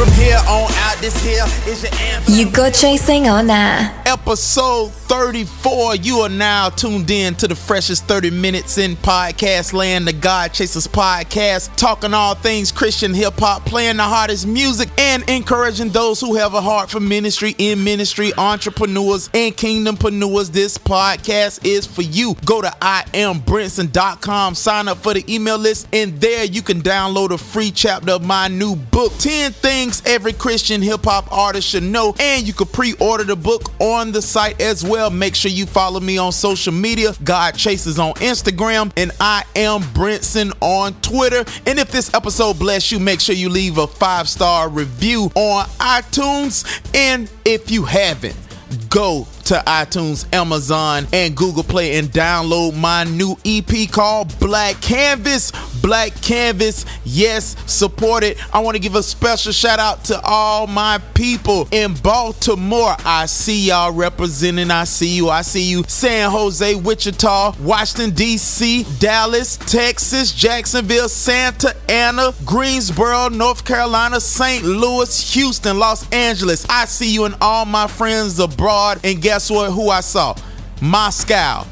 From here on out, this here is your anthem. You go chasing or nah? Episode 34. You are now tuned in to the freshest 30 minutes in podcast land, the God Chasers Podcast. Talking all things Christian hip hop, playing the hardest music, and encouraging those who have a heart for ministry, in ministry, entrepreneurs, and kingdompreneurs. This podcast is for you. Go to Iambrinson.com, sign up for the email list, and there you can download a free chapter of my new book, 10 Things Every Christian Hip Hop Artist Should Know, and you can pre-order the book on the site as well. Make sure you follow me on social media, God Chasers on Instagram, and I Am Brinson on Twitter. And if this episode bless you, make sure you leave a 5-star review on iTunes. And if you haven't, go to iTunes, Amazon, and Google Play and download my new EP called Black Canvas. Black Canvas, yes, support it. I want to give a special shout out to all my people in Baltimore. I see y'all representing. I see you. San Jose, Wichita, Washington, D.C., Dallas, Texas, Jacksonville, Santa Ana, Greensboro, North Carolina, St. Louis, Houston, Los Angeles. I see you and all my friends abroad. And guess what? Who I saw? Moscow,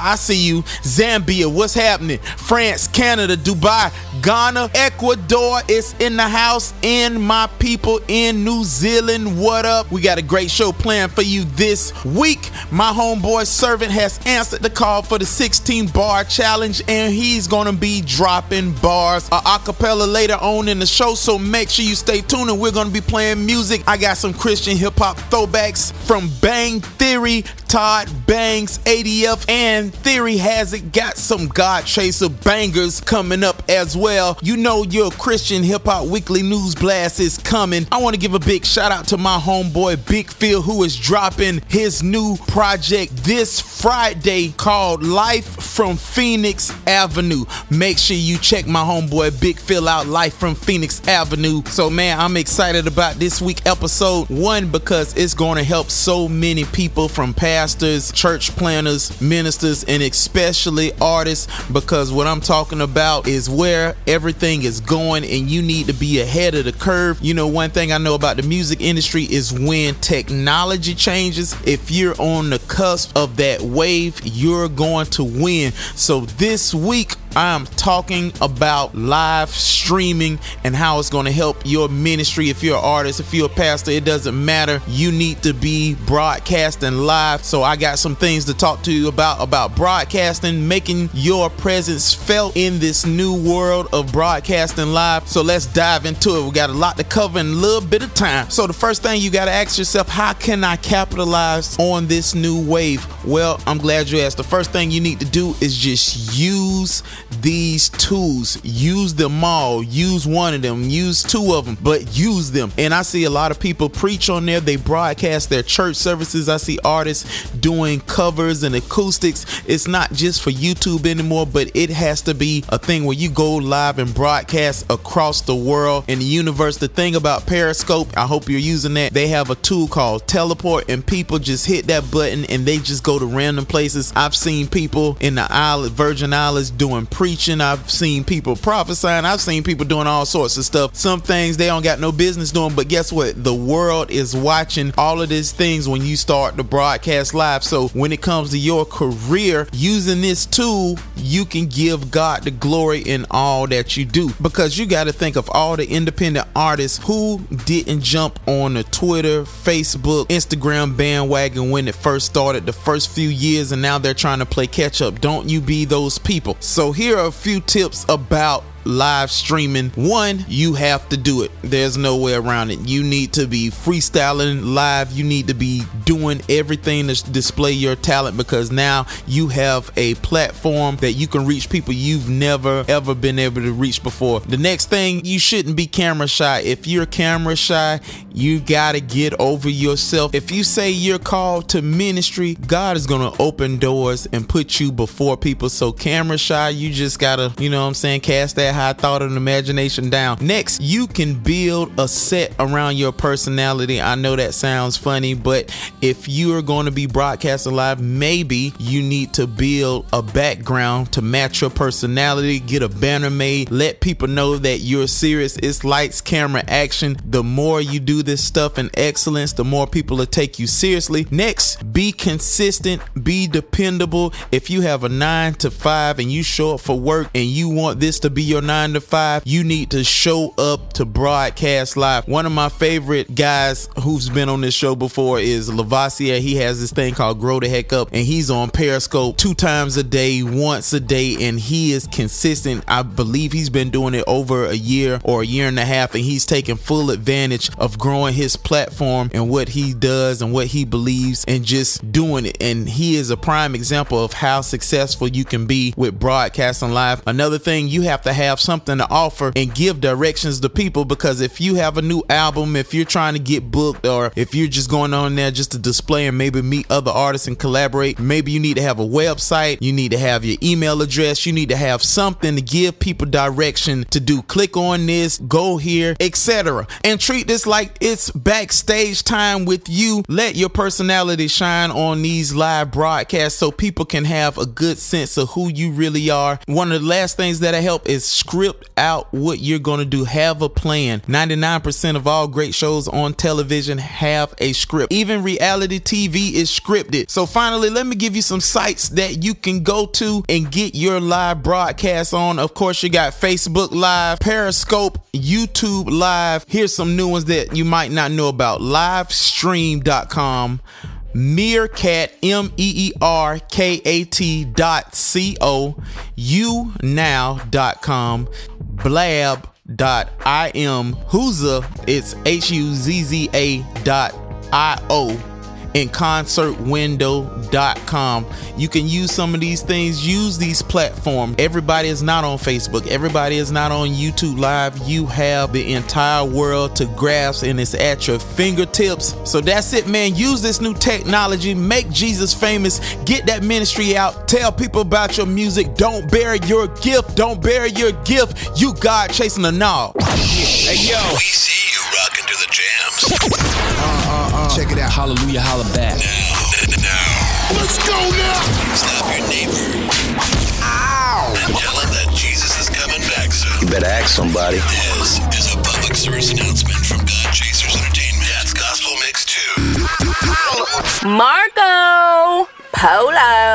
I see you. Zambia, what's happening? France, Canada, Dubai, Ghana, Ecuador is in the house, and my people in New Zealand, what up? We got a great show planned for you this week. My homeboy Servant has answered the call for the 16 bar challenge, and he's gonna be dropping bars acapella later on in the show, so make sure you stay tuned, and we're gonna be playing music. I got some Christian hip hop throwbacks from Bang Theory, Todd Banks, ADF, and Theory Has It. Got some God Chaser bangers coming up as well. You know your Christian Hip Hop Weekly News Blast is coming. I want to give a big shout out to my homeboy Big Phil, who is dropping his new project this Friday called Life from Phoenix Avenue. Make sure you check my homeboy Big Phil out, Life from Phoenix Avenue. So man, I'm excited about this week episode one, because it's going to help so many people, from pastors, church planners, ministers, and especially artists, because what I'm talking about is where everything is going, and you need to be ahead of the curve. You know, one thing I know about the music industry is when technology changes, if you're on the cusp of that wave, you're going to win. So this week I'm talking about live streaming and how it's going to help your ministry. If you're an artist, if you're a pastor, it doesn't matter. You need to be broadcasting live. So I got some things to talk to you about broadcasting, making your presence felt in this new world of broadcasting live. So let's dive into it. We got a lot to cover in a little bit of time. So the first thing you got to ask yourself, how can I capitalize on this new wave? Well, I'm glad you asked. The first thing you need to do is just use these tools. Use them all. Use one of them, use two of them, but use them. And I see a lot of people preach on there. They broadcast their church services. I see artists doing covers and acoustics. It's not just for YouTube anymore, but it has to be a thing where you go live and broadcast across the world and the universe. The thing about Periscope, I hope you're using that, they have a tool called Teleport, and people just hit that button and they just go to random places. I've seen people in the Virgin Islands doing preaching. I've seen people prophesying. I've seen people doing all sorts of stuff. Some things they don't got no business doing, but guess what? The world is watching all of these things when you start to broadcast live. So when it comes to your career, using this tool, you can give God the glory in all that you do, because you got to think of all the independent artists who didn't jump on the Twitter, Facebook, Instagram bandwagon when it first started, the first few years, and now they're trying to play catch up. Don't you be those people. So here are a few tips about live streaming one, you have to do it. There's no way around it. You need to be freestyling live. You need to be doing everything to display your talent, because now you have a platform that you can reach people you've never ever been able to reach before. The next thing, you shouldn't be camera shy. If you're camera shy, you gotta get over yourself. If you say you're called to ministry, God is gonna open doors and put you before people. So camera shy, you just gotta, you know what I'm saying, cast that high thought and imagination down. Next, you can build a set around your personality. I know that sounds funny, but if you are going to be broadcasting live, maybe you need to build a background to match your personality. Get a banner made, let people know that you're serious. It's lights, camera, action. The more you do this stuff in excellence, the more people will take you seriously. Next, be consistent, be dependable. If you have a 9 to 5 and you show up for work and you want this to be your 9 to 5, you need to show up to broadcast live. One of my favorite guys who's been on this show before is Lavasia. He has this thing called Grow the Heck Up, and he's on Periscope 2 times a day, once a day, and he is consistent. I believe he's been doing it over a year or a year and a half, and he's taking full advantage of growing his platform and what he does and what he believes and just doing it. And he is a prime example of how successful you can be with broadcasting live. Another thing, you have to have something to offer and give directions to people, because if you have a new album, if you're trying to get booked, or if you're just going on there just to display and maybe meet other artists and collaborate, maybe you need to have a website, you need to have your email address, you need to have something to give people direction to do. Click on this, go here, etc. And treat this like it's backstage time with you. Let your personality shine on these live broadcasts so people can have a good sense of who you really are. One of the last things that I help is script out what you're going to do. Have a plan. 99% of all great shows on television have a script. Even reality TV is scripted. So finally, let me give you some sites that you can go to and get your live broadcast on. Of course, you got Facebook Live, Periscope, YouTube Live. Here's some new ones that you might not know about. Livestream.com, Meerkat, meerkat.co, younow.com, blab.im, Huzza, it's huzza.io, and ConcertWindow.com. You can use some of these things. Use these platforms. Everybody is not on Facebook. Everybody is not on YouTube Live. You have the entire world to grasp, and it's at your fingertips. So that's it, man. Use this new technology. Make Jesus famous. Get that ministry out. Tell people about your music. Don't bury your gift. Don't bury your gift. You God chasing a knob. Hey, yo. We see you rocking to the jams. Check it out. Hallelujah, holla back. Now. Let's go now. Stop your neighbor. Ow. And tell him that Jesus is coming back soon. You better ask somebody. This is a public service announcement from God Chasers Entertainment. That's Gospel Mix 2. Marco. Polo.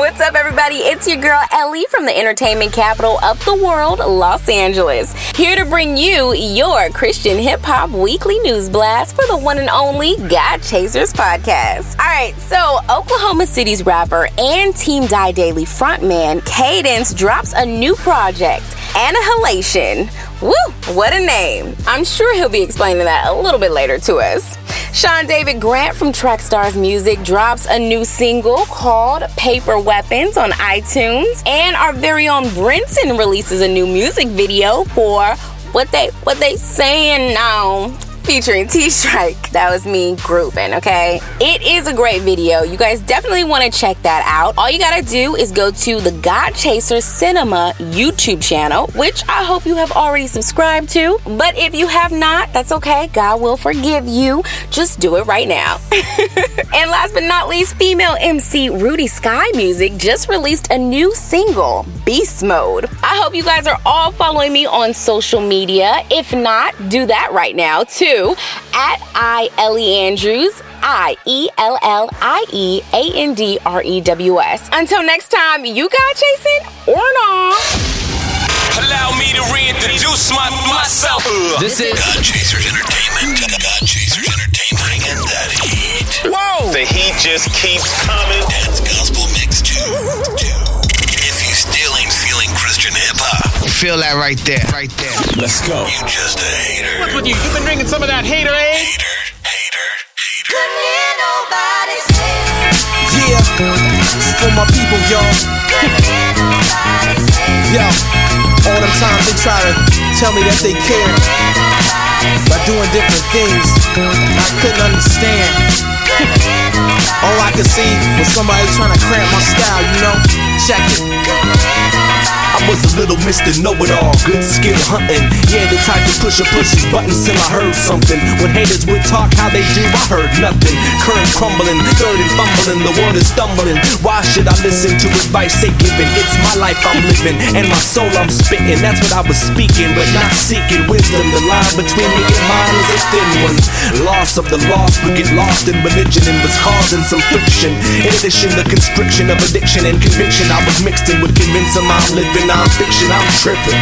What's up, everybody? It's your girl Ellie from the entertainment capital of the world, Los Angeles, here to bring you your Christian hip-hop weekly news blast for the one and only God Chasers podcast. Alright, so Oklahoma City's rapper and Team Die Daily frontman Cadence drops a new project, Annihilation. Woo! What a name. I'm sure he'll be explaining that a little bit later to us. Sean David Grant from Trackstars Music drops a new single called Paper Weapons on iTunes. And our very own Brinson releases a new music video for What They Saying Now, featuring T-Strike. That was me grooving, okay? It is a great video. You guys definitely want to check that out. All you gotta do is go to the God Chaser Cinema YouTube channel, which I hope you have already subscribed to. But if you have not, that's okay. God will forgive you. Just do it right now. And last but not least, female MC Rudy Sky Music just released a new single, Beast Mode. I hope you guys are all following me on social media. If not, do that right now too. At IEllie Andrews, IELLIEANDREWS. Until next time, you got chasing or not. Allow me to reintroduce myself. This is God Chasers Entertainment. God Chasers Entertainment. Bringing that heat. Whoa! The heat just keeps coming. That's Gospel Mix 2. If you still ain't feeling Christian hip hop. feel that right there. Right there. Let's go. You just a hater. What's with you? You've been drinking some of that hater, eh? Hater. Couldn't hear nobody say. Yeah. For my people, y'all. Couldn't hear nobody say. Yo. All them times they try to tell me that they care by doing different things I couldn't understand. All I could see was somebody trying to cramp my style, you know? Check it. I was a little Mr. Know-It-All, good skill hunting. Yeah, the type to push his buttons till I heard something. When haters would talk how they do, I heard nothing. Current crumbling, third and fumbling, the world is stumbling. Why should I listen to advice they giving? It's my life I'm living, and my soul I'm spitting. That's what I was speaking, but not seeking wisdom. The line between me and mine is a thin one. Loss of the lost would get lost in religion and was causing some friction. In addition, the constriction of addiction and conviction I was mixed in would convince them I'm living, I'm fiction, I'm tripping.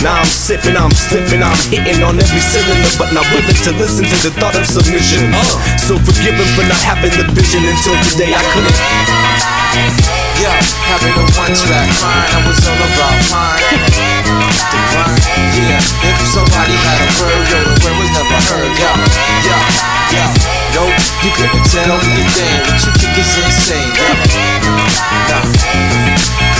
Now I'm sipping, I'm slipping, I'm hitting on every cylinder, but not willing to listen to the thought of submission. So forgive him for not having the vision until today I couldn't. Yo, having a one-track mind, I was all about mine. Divine, yeah. If somebody had a word, yo, the word was never heard. Yo. Nope, you couldn't tell me a damn, but you kick is insane, yeah. Nah,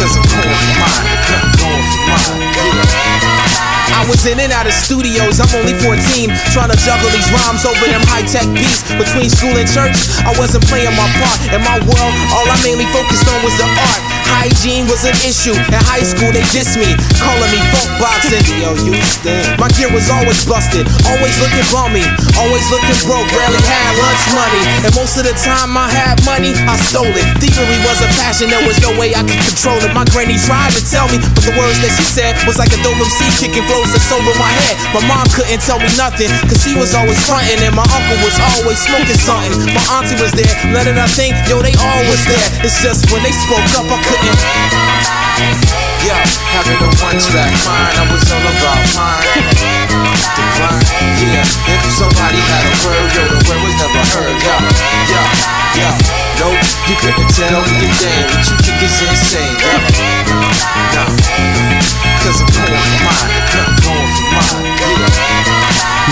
cause I'm going for mine, I'm going for mine, yeah. I was in and out of studios, I'm only 14, trying to juggle these rhymes over them high-tech beats. Between school and church, I wasn't playing my part. In my world, all I mainly focused on was the art. Hygiene was an issue, in high school they dissed me, calling me folk boxing. Yo, you stink. My gear was always busted, always looking bummy, always looking broke, rarely had lunch money. And most of the time I had money, I stole it. Thievery was a passion, there was no way I could control it. My granny tried to tell me, but the words that she said was like a dope MC kicking blows that's over my head. My mom couldn't tell me nothing, cause she was always fronting, and my uncle was always smoking something. My auntie was there, now that I think, yo, they all was there. It's just when they spoke up, I couldn't. Yeah, having a one-track mind, I was all about mine. Divine, yeah. If somebody had a word, yo, the word was never heard. Yeah. Nope, you couldn't tell me a damn, but you kick is insane. Yeah. Nah, cause I'm going for mine, I'm going for mine. Yeah.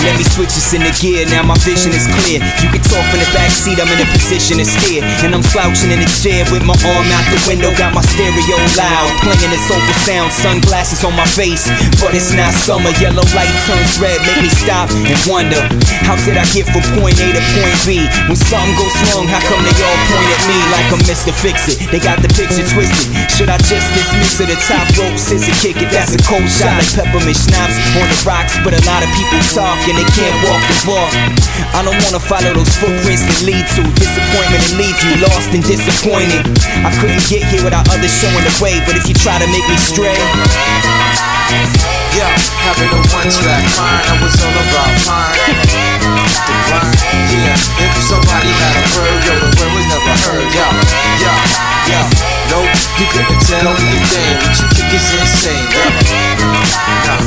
Let me switch this in the gear, now my vision is clear. You can talk from the backseat, I'm in a position to steer. And I'm slouching in a chair with my arm out the window. Got my stereo loud, playing a soulful sound. Sunglasses on my face, but it's not summer. Yellow light turns red, make me stop and wonder, how did I get from point A to point B? When something goes wrong, how come they all point at me like I'm Mr. Fix-It? They got the picture twisted. Should I just dismiss it? The top rope, scissor kick it, that's a cold shot. Like peppermint schnapps on the rocks, but a lot of people talk and they can't walk the walk. I don't wanna follow those footprints that lead to disappointment and leave you lost and disappointed. I couldn't get here without others showing the way, but if you try to make me stray. Yeah, having a one-track mind, I was all about mine. Divine, yeah. If somebody had a word, yo, the word was never heard. Yeah. Nope, you couldn't tell me a damn, but you kick is insane, yeah. Nah,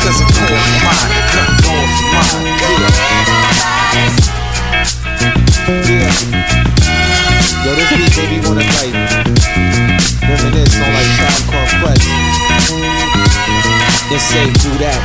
cause I'm going for mine, I'm going for mine, yeah. Yeah. Yo, this beat baby wanna fight. Reminisce on like Tribe Called Quest. And say, do that.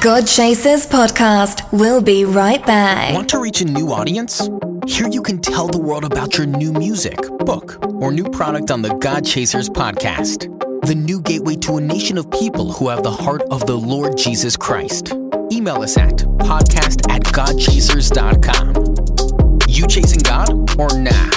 God Chasers Podcast will be right back. Want to reach a new audience? Here you can tell the world about your new music, book, or new product on the God Chasers Podcast, the new gateway to a nation of people who have the heart of the Lord Jesus Christ. Email us at podcast@godchasers.com. You chasing God or nah?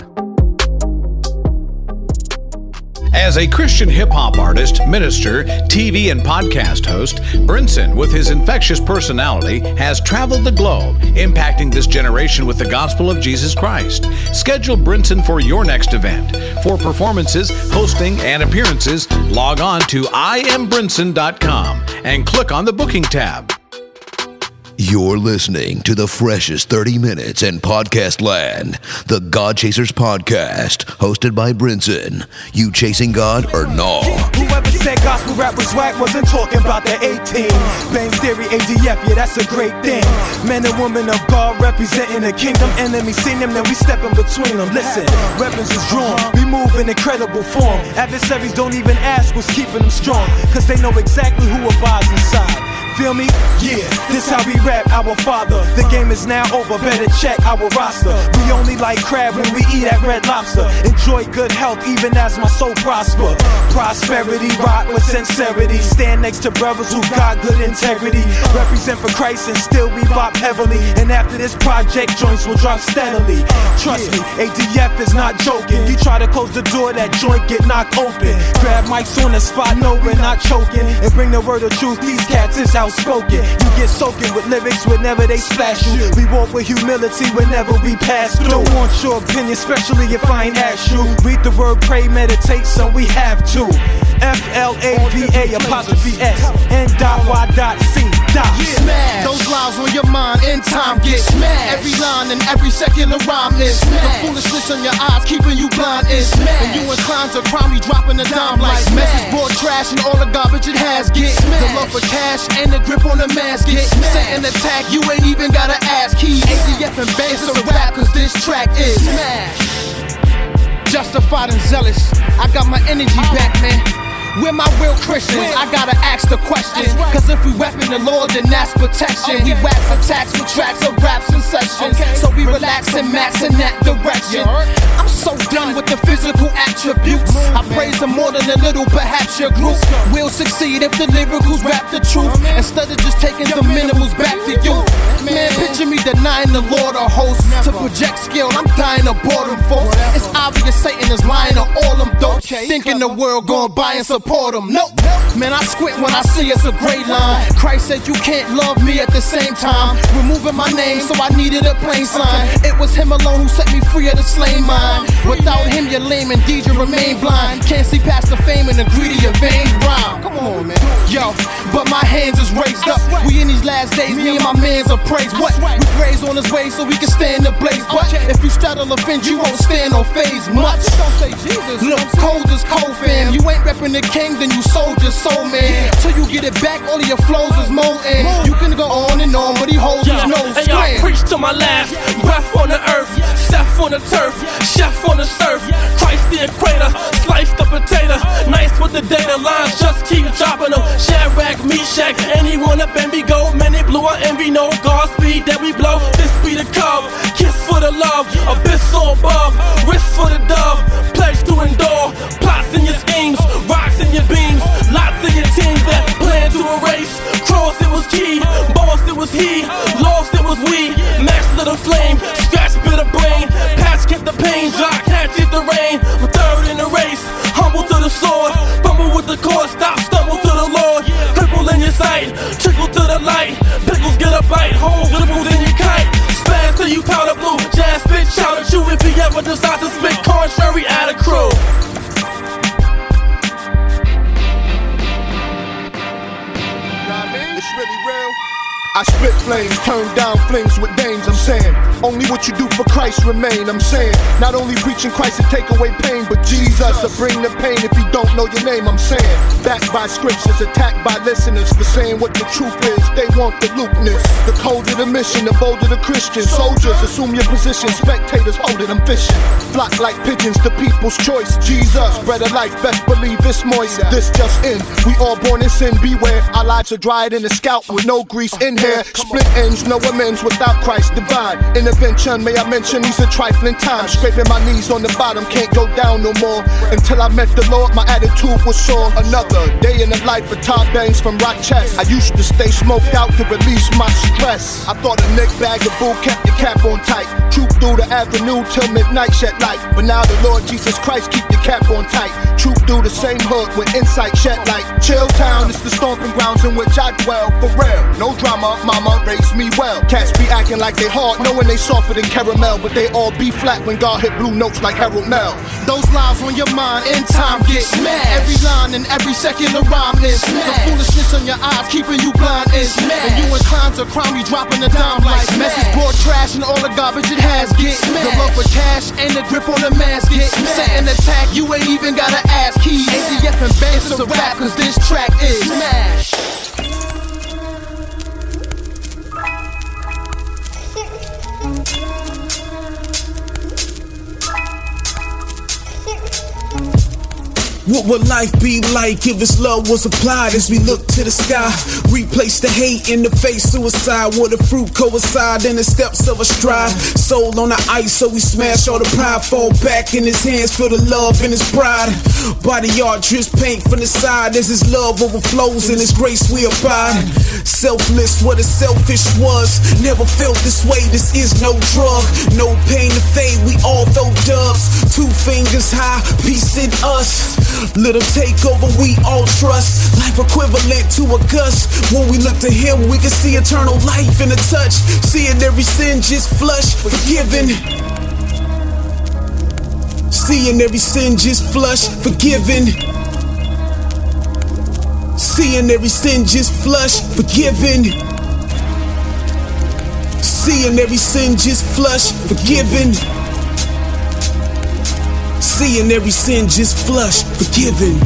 As a Christian hip-hop artist, minister, TV and podcast host, Brinson, with his infectious personality, has traveled the globe, impacting this generation with the gospel of Jesus Christ. Schedule Brinson for your next event. For performances, hosting, and appearances, log on to Iambrinson.com and click on the booking tab. You're listening to the freshest 30 minutes in podcast land, the God Chasers Podcast, hosted by Brinson. You chasing God or no? Whoever said gospel rap was whack wasn't talking about the 18. Bang Theory, ADF, yeah, that's a great thing. Men and women of God representing the kingdom. Enemy seen them, then we step in between them. Listen, weapons is drawn, we move in incredible form. Adversaries don't even ask what's keeping them strong, cause they know exactly who abides inside. Feel me? Yeah, this how we rap, our father. The game is now over, better check our roster. We only like crab when we eat at Red Lobster. Enjoy good health even as my soul prosper. Prosperity, rock with sincerity. Stand next to brothers who got good integrity. Represent for Christ and still we bop heavily. And after this project, joints will drop steadily. Trust me, ADF is not joking. You try to close the door, that joint get knocked open. Grab mics on the spot, no we're not choking. And bring the word of truth, these cats is out. Spoken. You get soaking with lyrics whenever they splash you. We walk with humility whenever we pass through. Don't want your opinion, especially if I ain't asked you. Read the word, pray, meditate, son, we have to. FLAVA_S N.Y.C. Smash those lies on your mind, in time get smashed. Every line and every second of rhyme is smash. The foolishness on your eyes keeping you blind is smash. When you inclined to crime, you dropping a dime like smash. Message board trash and all the garbage it has get smash. The love for cash and the grip on the mask get smash. Set an attack, you ain't even gotta ask. Keys, ADF and Banks are rap, cause this track is smash. Justified and zealous, I got my energy back, man. We're my real Christians, I gotta ask the question. Cause if we weapon the Lord, then that's protection. We wax attacks with tracks of raps and sessions. So we relax and max in that direction. I'm so done with the physical attributes. I praise them more than a little, perhaps your group will succeed if the lyricals rap the truth, instead of just taking the minimals back to you. Man, picture me denying the Lord or host. To project skill, I'm dying of boredom, folks. It's obvious Satan is lying to all them dopes. Thinking the world gonna buy and support. Nope. Man, I squint when I see it's a gray line. Christ said you can't love me at the same time. Removing my name, so I needed a plain sign. It was him alone who set me free of the slain mind. Without him, you're lame, indeed you remain blind. Can't see past the fame and the greed of your vain rhyme. Come on, man. Yo, but my hands is raised up. We in these last days, me and my mans are praised. What? We raised on his way so we can stand the blaze. But if you straddle a fence, you won't stand on phase much. Look, cold is cold, fam. You ain't reppin' the king, then you sold your soul, man. Till you get it back, all of your flows is molten. You can go on and on, but he holds his nose. And I preach to my last breath on the earth, chef on the turf, chef on the surf. Christ the equator, slice the potato. Nice with the data lines, just keep dropping them. Shadrach, Meshach, anyone up and we go. Many blew our envy, no Godspeed that we blow. This be the cove, kiss for the love, abyss or above, wrist for the dove, pledge to endure, plots in your schemes, rocks in your beams, lots of your teams that plan to erase. Cross it was key, boss it was he, lost it was we. Max lit a flame, scratch bit of brain, patch kept the pain, drop catch hit the rain. Third in the race, humble to the sword, fumble with the cord, stop, stumble to the Lord. Cripple in your sight, trickle to the light, pickles get a bite, holes ripples in your kite. Splash till you powder blue, jazz spit, shout at you if he ever decides to spit contrary at a crew. I spit flames, turn down flings with dames, I'm saying. Only what you do for Christ remain, I'm saying. Not only preaching Christ to take away pain, but Jesus to bring the pain if you don't know your name, I'm saying. Backed by scriptures, attacked by listeners for saying what the truth is, they want the lukewarmness. The colder the mission, the bolder the Christian. Soldiers, assume your position, spectators, hold it, I'm fishing. Flock like pigeons, the people's choice. Jesus, bread of life, best believe it's moist. This just in, we all born in sin, beware. Our lives are dried in a scalp with no grease in here. Split ends, no amends without Christ divine intervention. May I mention these are trifling times. Scraping my knees on the bottom, can't go down no more. Until I met the Lord, my attitude was sore. Another day in the life of Todd Banks from Rochester. I used to stay smoked out to release my stress. I thought a Nick bag of bull kept the cap on tight. Troop through the avenue till midnight shed light. But now the Lord Jesus Christ keep the cap on tight. Troop through the same hood with insight shed light. Chill town, it's the stomping grounds in which I dwell. For real, no drama, mama, raised me well. Cats be acting like they hard, knowing they softer than caramel, but they all be flat when God hit blue notes like Harold Mell. Those lines on your mind in time get smashed. Every line and every second of rhyme is smashed. The foolishness on your eyes keeping you blind is smashed. When you inclined to crime, you dropping a dime like message broad trash and all the garbage it has get smashed. The love for cash and the grip on the mask get smashed. Set an attack, you ain't even gotta ask keys. ADF and Bang, it's a rap, cause this track is smashed. What would life be like if this love was applied? As we look to the sky, replace the hate in the face, suicide. Would the fruit coincide in the steps of a stride? Soul on the ice, so we smash all the pride. Fall back in his hands, feel the love in his pride. Body art drips paint from the side as his love overflows and his grace we abide. Selfless, what a selfish was. Never felt this way, this is no drug. No pain to fade, we all throw dubs. Two fingers high, peace in us. Little takeover, we all trust. Life equivalent to a gust. When we look to him, we can see eternal life in a touch. Seeing every sin just flush, forgiven. Seeing every sin just flush, forgiven. Seeing every sin just flush, forgiven. Seeing every sin just flush, forgiven. Seeing every sin just flush, forgiven.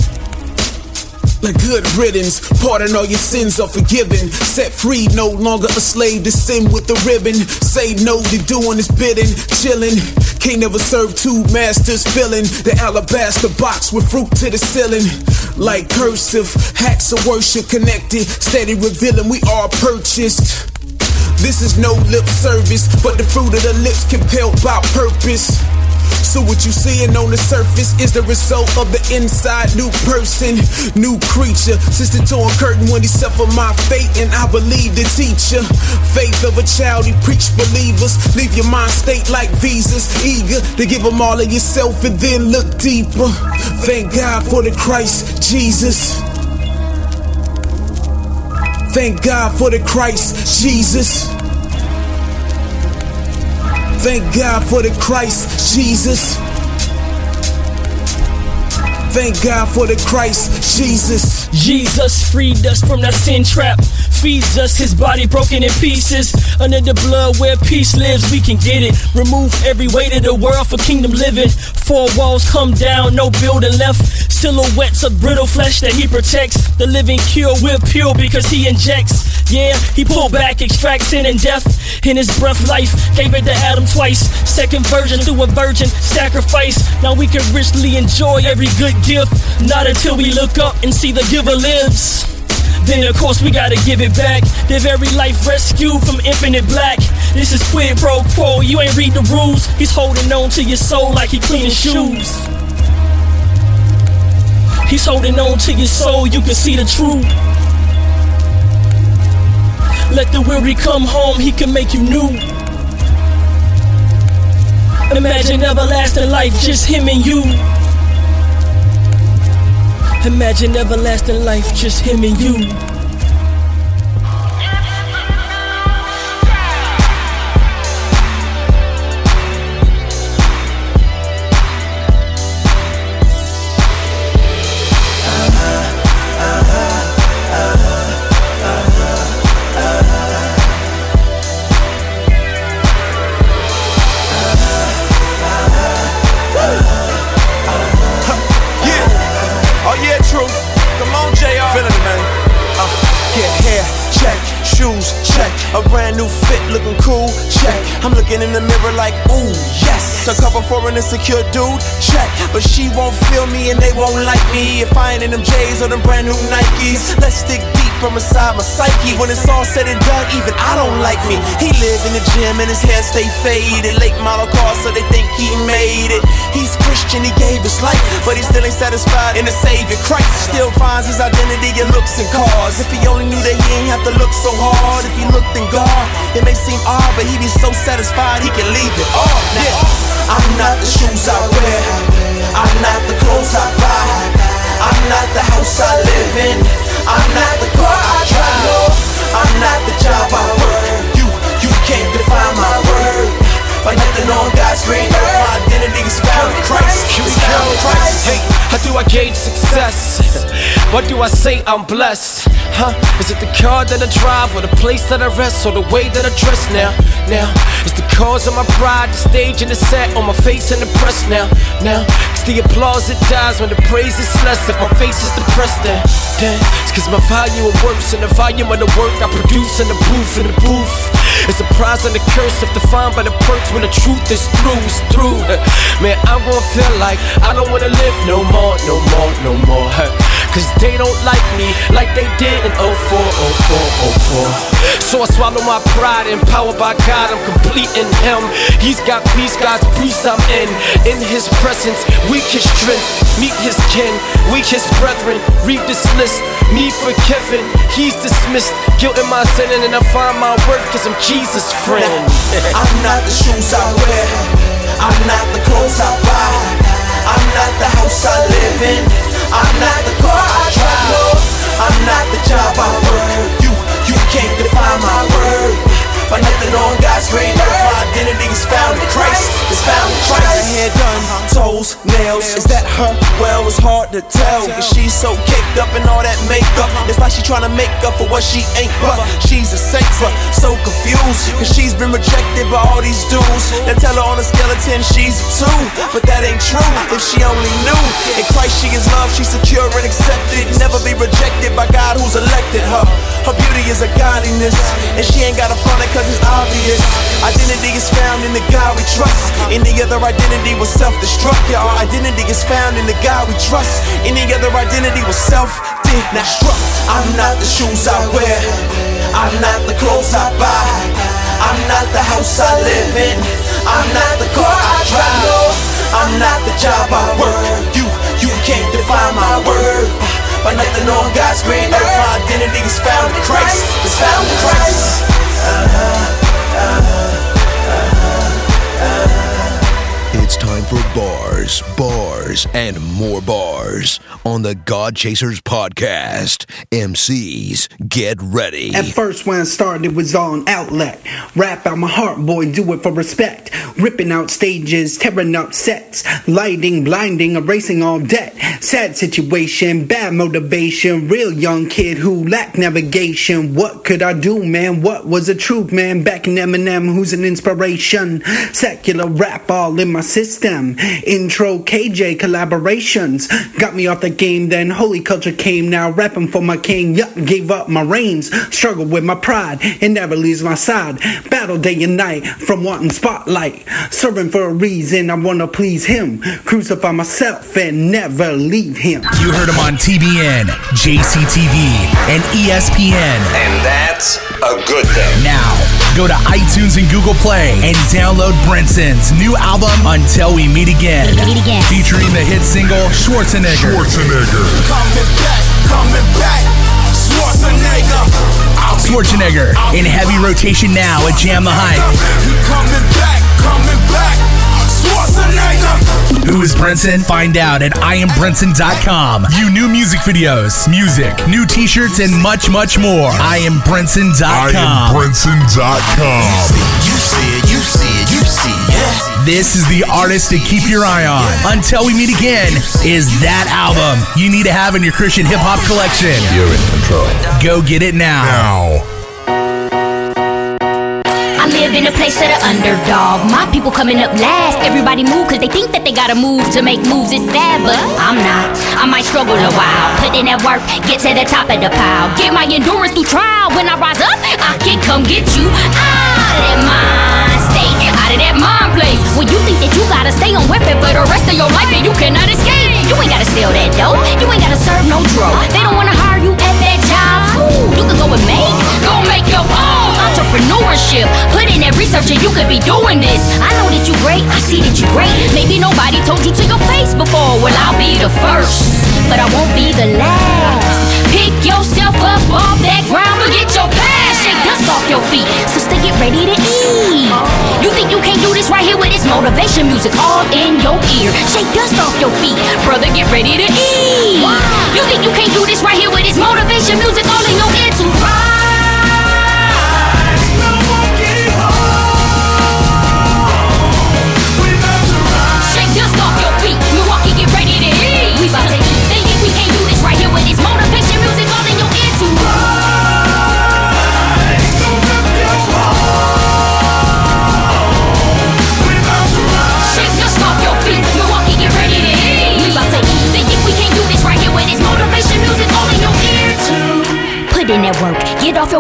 Like good riddance, pardon all your sins are forgiven. Set free, no longer a slave to sin with the ribbon. Say no to doing his bidding, chillin'. Can't never serve two masters, filling the alabaster box with fruit to the ceiling. Like cursive, hacks of worship connected, steady revealing we are purchased. This is no lip service, but the fruit of the lips compelled by purpose. So what you seeing on the surface is the result of the inside. New person, new creature. Since the torn curtain when he suffered my fate, and I believe the teacher. Faith of a child, he preached believers. Leave your mind state like visas, eager to give them all of yourself and then look deeper. Thank God for the Christ Jesus. Thank God for the Christ Jesus. Thank God for the Christ Jesus. Thank God for the Christ Jesus. Jesus freed us from that sin trap. Feeds us, his body broken in pieces. Under the blood where peace lives, we can get it. Remove every weight of the world for kingdom living. Four walls come down, no building left. Silhouettes of brittle flesh that he protects. The living cure, we're pure because he injects. Yeah, he pulled back, extracts sin and death. In his breath, life gave it to Adam twice. Second virgin through a virgin sacrifice. Now we can richly enjoy every good gift. Not until we look up and see the giver lives. Then of course we gotta give it back. Their very life rescued from infinite black. This is quid pro quo, you ain't read the rules. He's holding on to your soul like he cleaning shoes. He's holding on to your soul, you can see the truth. Let the weary come home, he can make you new. Imagine everlasting life, just him and you. Imagine everlasting life, just him and you. I'm looking in the mirror like, ooh, yes. A couple for an insecure dude, check. But she won't feel me and they won't like me. If I ain't in them J's or them brand new Nikes. Let's stick deep from inside my psyche. When it's all said and done, even I don't like me. He live in the gym and his hair stay faded. Late model car, so they think he made it. He's Christian, he gave his life, but he still ain't satisfied in the Savior Christ. Still finds his identity in looks and cars. If he only knew that he ain't have to look so hard. If he looked in God, it may seem odd, but he be so satisfied he can leave it all now. Yeah. I'm not the shoes I wear, I'm not the clothes I buy, I'm not the house I live in, I'm not the car I drive, no, I'm not the job I work, gauge success? What do I say? I'm blessed, huh? Is it the car that I drive, or the place that I rest, or the way that I dress now? Now, it's the cause of my pride, the stage and the set, on my face and the press now. Now, it's the applause that dies when the praise is less. If my face is depressed then it's cause my value is worse, and the volume of the work I produce in the booth, in the booth. It's a prize and a curse, if defined by the perks, when the truth is through, it's through. Man, I'm gonna feel like I don't wanna live no more, no more, no more. Cause they don't like me like they did in 04, 04, 04. So I swallow my pride, empowered by God, I'm complete in Him. He's got peace, God's peace I'm in. In His presence, weak His strength, meet His kin, weak His brethren. Read this list, me forgiven, He's dismissed. Guilt in my sin, and I find my worth, cause I'm Jesus' friend. I'm not the shoes I wear, I'm not the clothes I buy, I'm not the house I live in, I'm not the car I drive, I'm not the job I work. You can't define my word by nothing on God's great earth. My identity is found in Christ, it's found in Christ. My hair done, toes, nails, is that her? Well, it's hard to tell, cause she's so caked up in all that makeup. It's like she trying to make up for what she ain't, but she's a saint, but so confused, cause she's been rejected by all these dudes that tell her on a skeleton she's a 2. But that ain't true, if she only knew. In Christ she is loved, she's secure and accepted, never be rejected by God who's elected her. Her beauty is a godliness, and she ain't got a front cause it's obvious. Identity is found in the God we trust. Any other identity will self-destruct. Yeah, our identity is found in the God we trust. Any other identity will self-destruct. I'm not the shoes I wear, I'm not the clothes I buy, I'm not the house I live in, I'm not the car I drive, no, I'm not the job I work. You can't define my word by nothing on God's green earth. My identity is found in Christ, it's found in Christ. It's time for bars, bars, and more bars on the God Chasers Podcast. MCs, get ready. At first when I started, it was all an outlet. Rap out my heart, boy, do it for respect. Ripping out stages, tearing up sets, lighting, blinding, erasing all debt. Sad situation, bad motivation, real young kid who lacked navigation. What could I do, man? What was the truth, man? Back in Eminem, who's an inspiration. Secular rap all in my system. Intro KJ collaborations got me off the game, then holy culture came. Now rapping for my king, yup, gave up my reins. Struggle with my pride, it never leaves my side. Battle day and night from wanting spotlight. Serving for a reason, I wanna please Him. Crucify myself and never leave Him. You heard him on TBN, JCTV, and ESPN. And that's a good thing. Now, go to iTunes and Google Play and download Brinson's new album, Until We Meet Again. Featuring the hit single, Schwarzenegger. Coming back, Schwarzenegger in heavy rotation now at Jam the Hype. He coming back, Schwarzenegger. Who is Brinson? Find out at Iambrinson.com. View new music videos, music, new t-shirts, and much, much more. Iambrinson.com. You see it, yeah. This is the artist to keep your eye on. Until We Meet Again is that album you need to have in your Christian hip-hop collection. You're in control. Go get it now. I live in a place of the underdog. My people coming up last. Everybody move cause they think that they gotta move to make moves. It's sad, but I'm not. I might struggle a while. Put in that work, get to the top of the pile. Get my endurance through trial. When I rise up, I can come get you out of my state, out of that mind place. When you think that you gotta stay on weapon for the rest of your life and you cannot escape, you ain't gotta sell that dope, you ain't gotta serve no drug. They don't wanna hire you at that job. Ooh, you can go make your own entrepreneurship. Put in that research and you could be doing this. I know that you great, I see that you great. Maybe nobody told you to your face before. Well, I'll be the first, but I won't be the last. Pick yourself up off that ground, forget your past, shake dust off your feet. Sister, get ready to eat. You think you can't do this right here with this motivation music all in your ear? Shake dust off your feet. Brother, get ready to eat. You think you can't do this right here with this motivation music all in your ear to ride? Shake dust off your feet. Milwaukee, get ready to eat. We about to eat.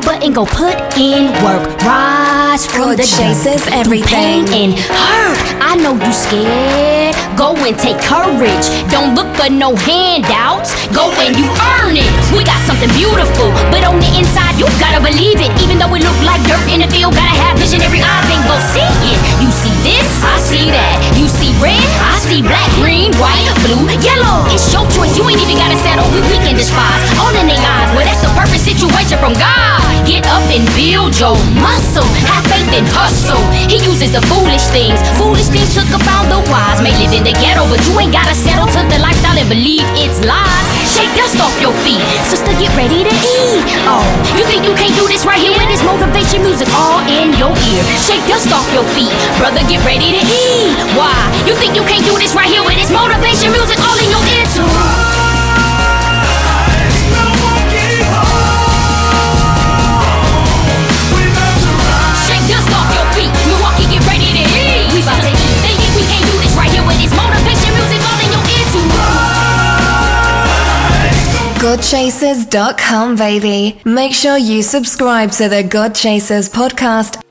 but and go put in work. Rise from the chases, everything pain and hurt. I know you scared. Go and take courage. Don't look for no handouts. Go and you earn it. We got something beautiful, but on the inside you gotta believe it. Even though it look like dirt in the field, gotta have visionary eyes and go see it. You see this, I see that. You see red, I see black, green, white, blue, yellow. It's your choice. You ain't even gotta settle. We can despise all in their eyes. Well, that's the perfect situation from God. Get up and build your muscle. Have faith and hustle. He uses the foolish things. Foolish things to confound the wise. May live in the ghetto, but you ain't gotta settle to the lifestyle and believe it's lies. Shake dust off your feet. Sister, get ready to eat. Oh, you think you can't do this right here with this motivation music all in your ear? Shake dust off your feet. Brother, get ready to eat. Why? You think you can't do this right here with this motivation music all in your ear too? GodChasers.com, baby. Make sure you subscribe to the God Chasers podcast